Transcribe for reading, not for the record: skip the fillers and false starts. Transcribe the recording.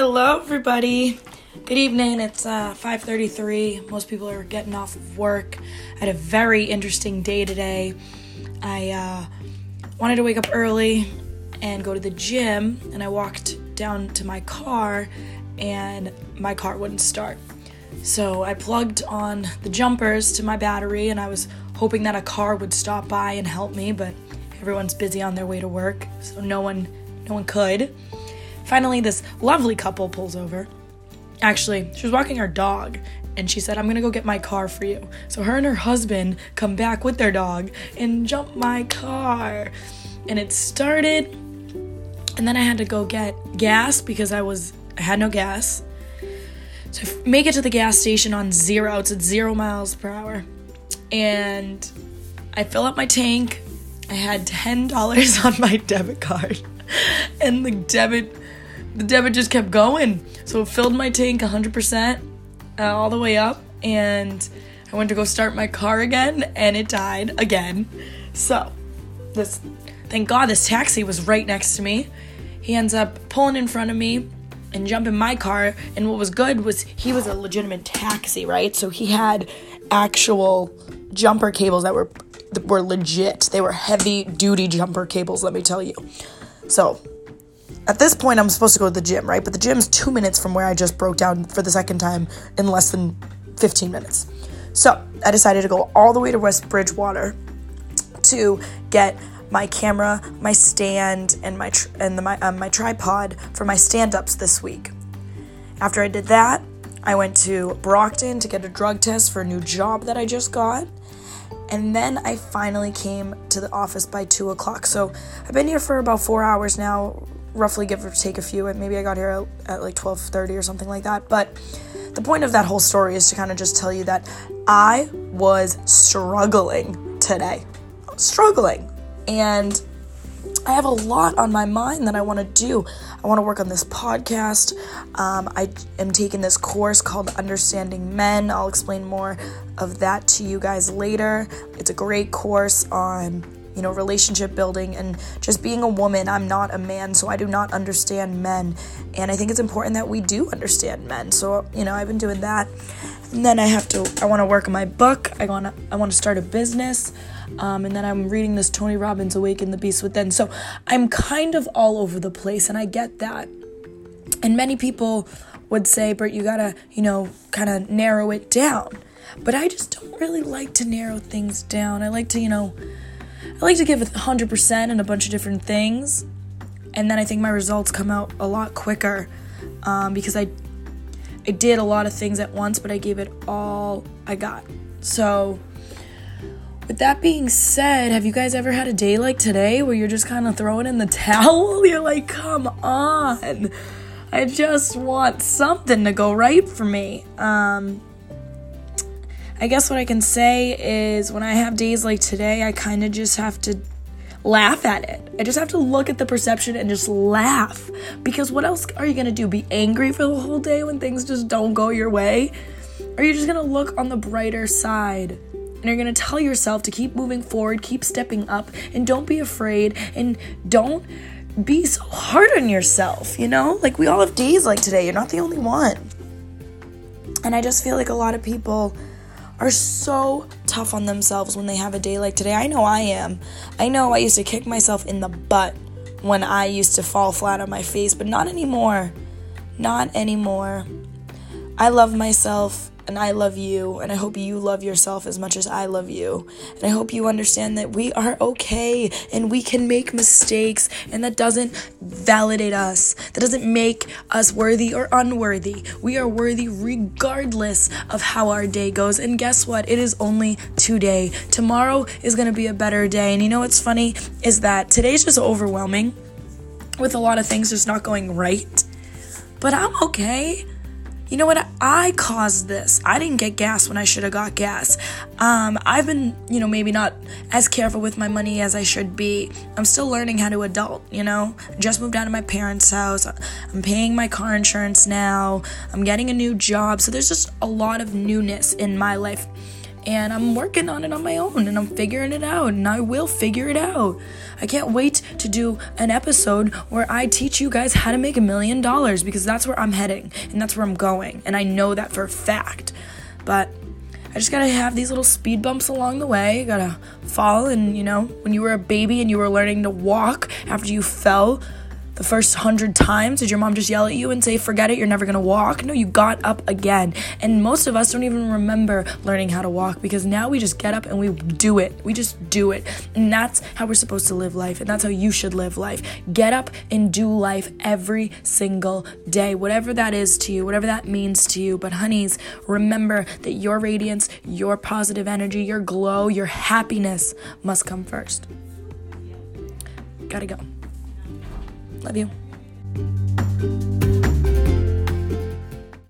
Hello everybody, good evening. It's 5:33. Most people are getting off of work. I had a very interesting day today. I wanted to wake up early and go to the gym, and I walked down to my car and my car wouldn't start. So I plugged on the jumpers to my battery and I was hoping that a car would stop by and help me, but everyone's busy on their way to work, so no one could. Finally, this lovely couple pulls over. Actually, she was walking her dog, and she said, "I'm going to go get my car for you." So her and her husband come back with their dog and jump my car. And it started, and then I had to go get gas because I had no gas. So I make it to the gas station on zero. It's at 0 miles per hour. And I fill up my tank. I had $10 on my debit card. And the debit just kept going. So it filled my tank 100% all the way up, and I went to go start my car again, and it died again. So thank God this taxi was right next to me. He ends up pulling in front of me and jumping my car, and what was good was he was a legitimate taxi, right? So he had actual jumper cables that were legit. They were heavy-duty jumper cables, let me tell you. So at this point, I'm supposed to go to the gym, right? But the gym's 2 minutes from where I just broke down for the second time in less than 15 minutes. So I decided to go all the way to West Bridgewater to get my camera, my stand, and my tripod for my stand-ups this week. After I did that, I went to Brockton to get a drug test for a new job that I just got. And then I finally came to the office by 2 o'clock. So I've been here for about 4 hours now, roughly, give or take a few. Maybe I got here at like 12:30 or something like that. But the point of that whole story is to kind of just tell you that I was struggling today. I was struggling. And I have a lot on my mind that I want to do. I want to work on this podcast. I am taking this course called Understanding Men. I'll explain more of that to you guys later. It's a great course on, relationship building and just being a woman. I'm not a man, so I do not understand men. And I think it's important that we do understand men. So, I've been doing that. And then I want to work on my book. I want to start a business. And then I'm reading this Tony Robbins Awaken the Beast Within. So I'm kind of all over the place, and I get that. And many people would say, "Bert, you gotta, kind of narrow it down." But I just don't really like to narrow things down. I like to, give 100% in a bunch of different things. And then I think my results come out a lot quicker because I did a lot of things at once, but I gave it all I got. So with that being said, have you guys ever had a day like today where you're just kind of throwing in the towel? You're like, come on. I just want something to go right for me. I guess what I can say is when I have days like today, I kind of just have to laugh at it. I just have to look at the perception and just laugh, because what else are you going to do? Be angry for the whole day when things just don't go your way? Or you're just going to look on the brighter side, and you're going to tell yourself to keep moving forward, keep stepping up, and don't be afraid, and don't be so hard on yourself, Like, we all have days like today. You're not the only one. And I just feel like a lot of people are so tough on themselves when they have a day like today. I know I am. I know I used to kick myself in the butt when I used to fall flat on my face, but not anymore. Not anymore. I love myself, and I love you, and I hope you love yourself as much as I love you. And I hope you understand that we are okay, and we can make mistakes, and that doesn't validate us. That doesn't make us worthy or unworthy. We are worthy regardless of how our day goes. And guess what? It is only today. Tomorrow is going to be a better day. And what's funny is that today's just overwhelming with a lot of things just not going right. But I'm okay. You know what? I caused this. I didn't get gas when I should have got gas. I've been, maybe not as careful with my money as I should be. I'm still learning how to adult, Just moved out of my parents' house. I'm paying my car insurance now. I'm getting a new job. So there's just a lot of newness in my life. And I'm working on it on my own, and I'm figuring it out, and I will figure it out. I can't wait to do an episode where I teach you guys how to make $1 million, because that's where I'm heading, and that's where I'm going, and I know that for a fact. But I just gotta have these little speed bumps along the way. You gotta fall, and you know, when you were a baby and you were learning to walk after you fell the first 100 times, did your mom just yell at you and say, forget it, you're never gonna walk? No, you got up again. And most of us don't even remember learning how to walk, because now we just get up and we do it. We just do it. And that's how we're supposed to live life, and that's how you should live life. Get up and do life every single day, whatever that is to you, whatever that means to you. But honeys, remember that your radiance, your positive energy, your glow, your happiness must come first. Gotta go. Love you.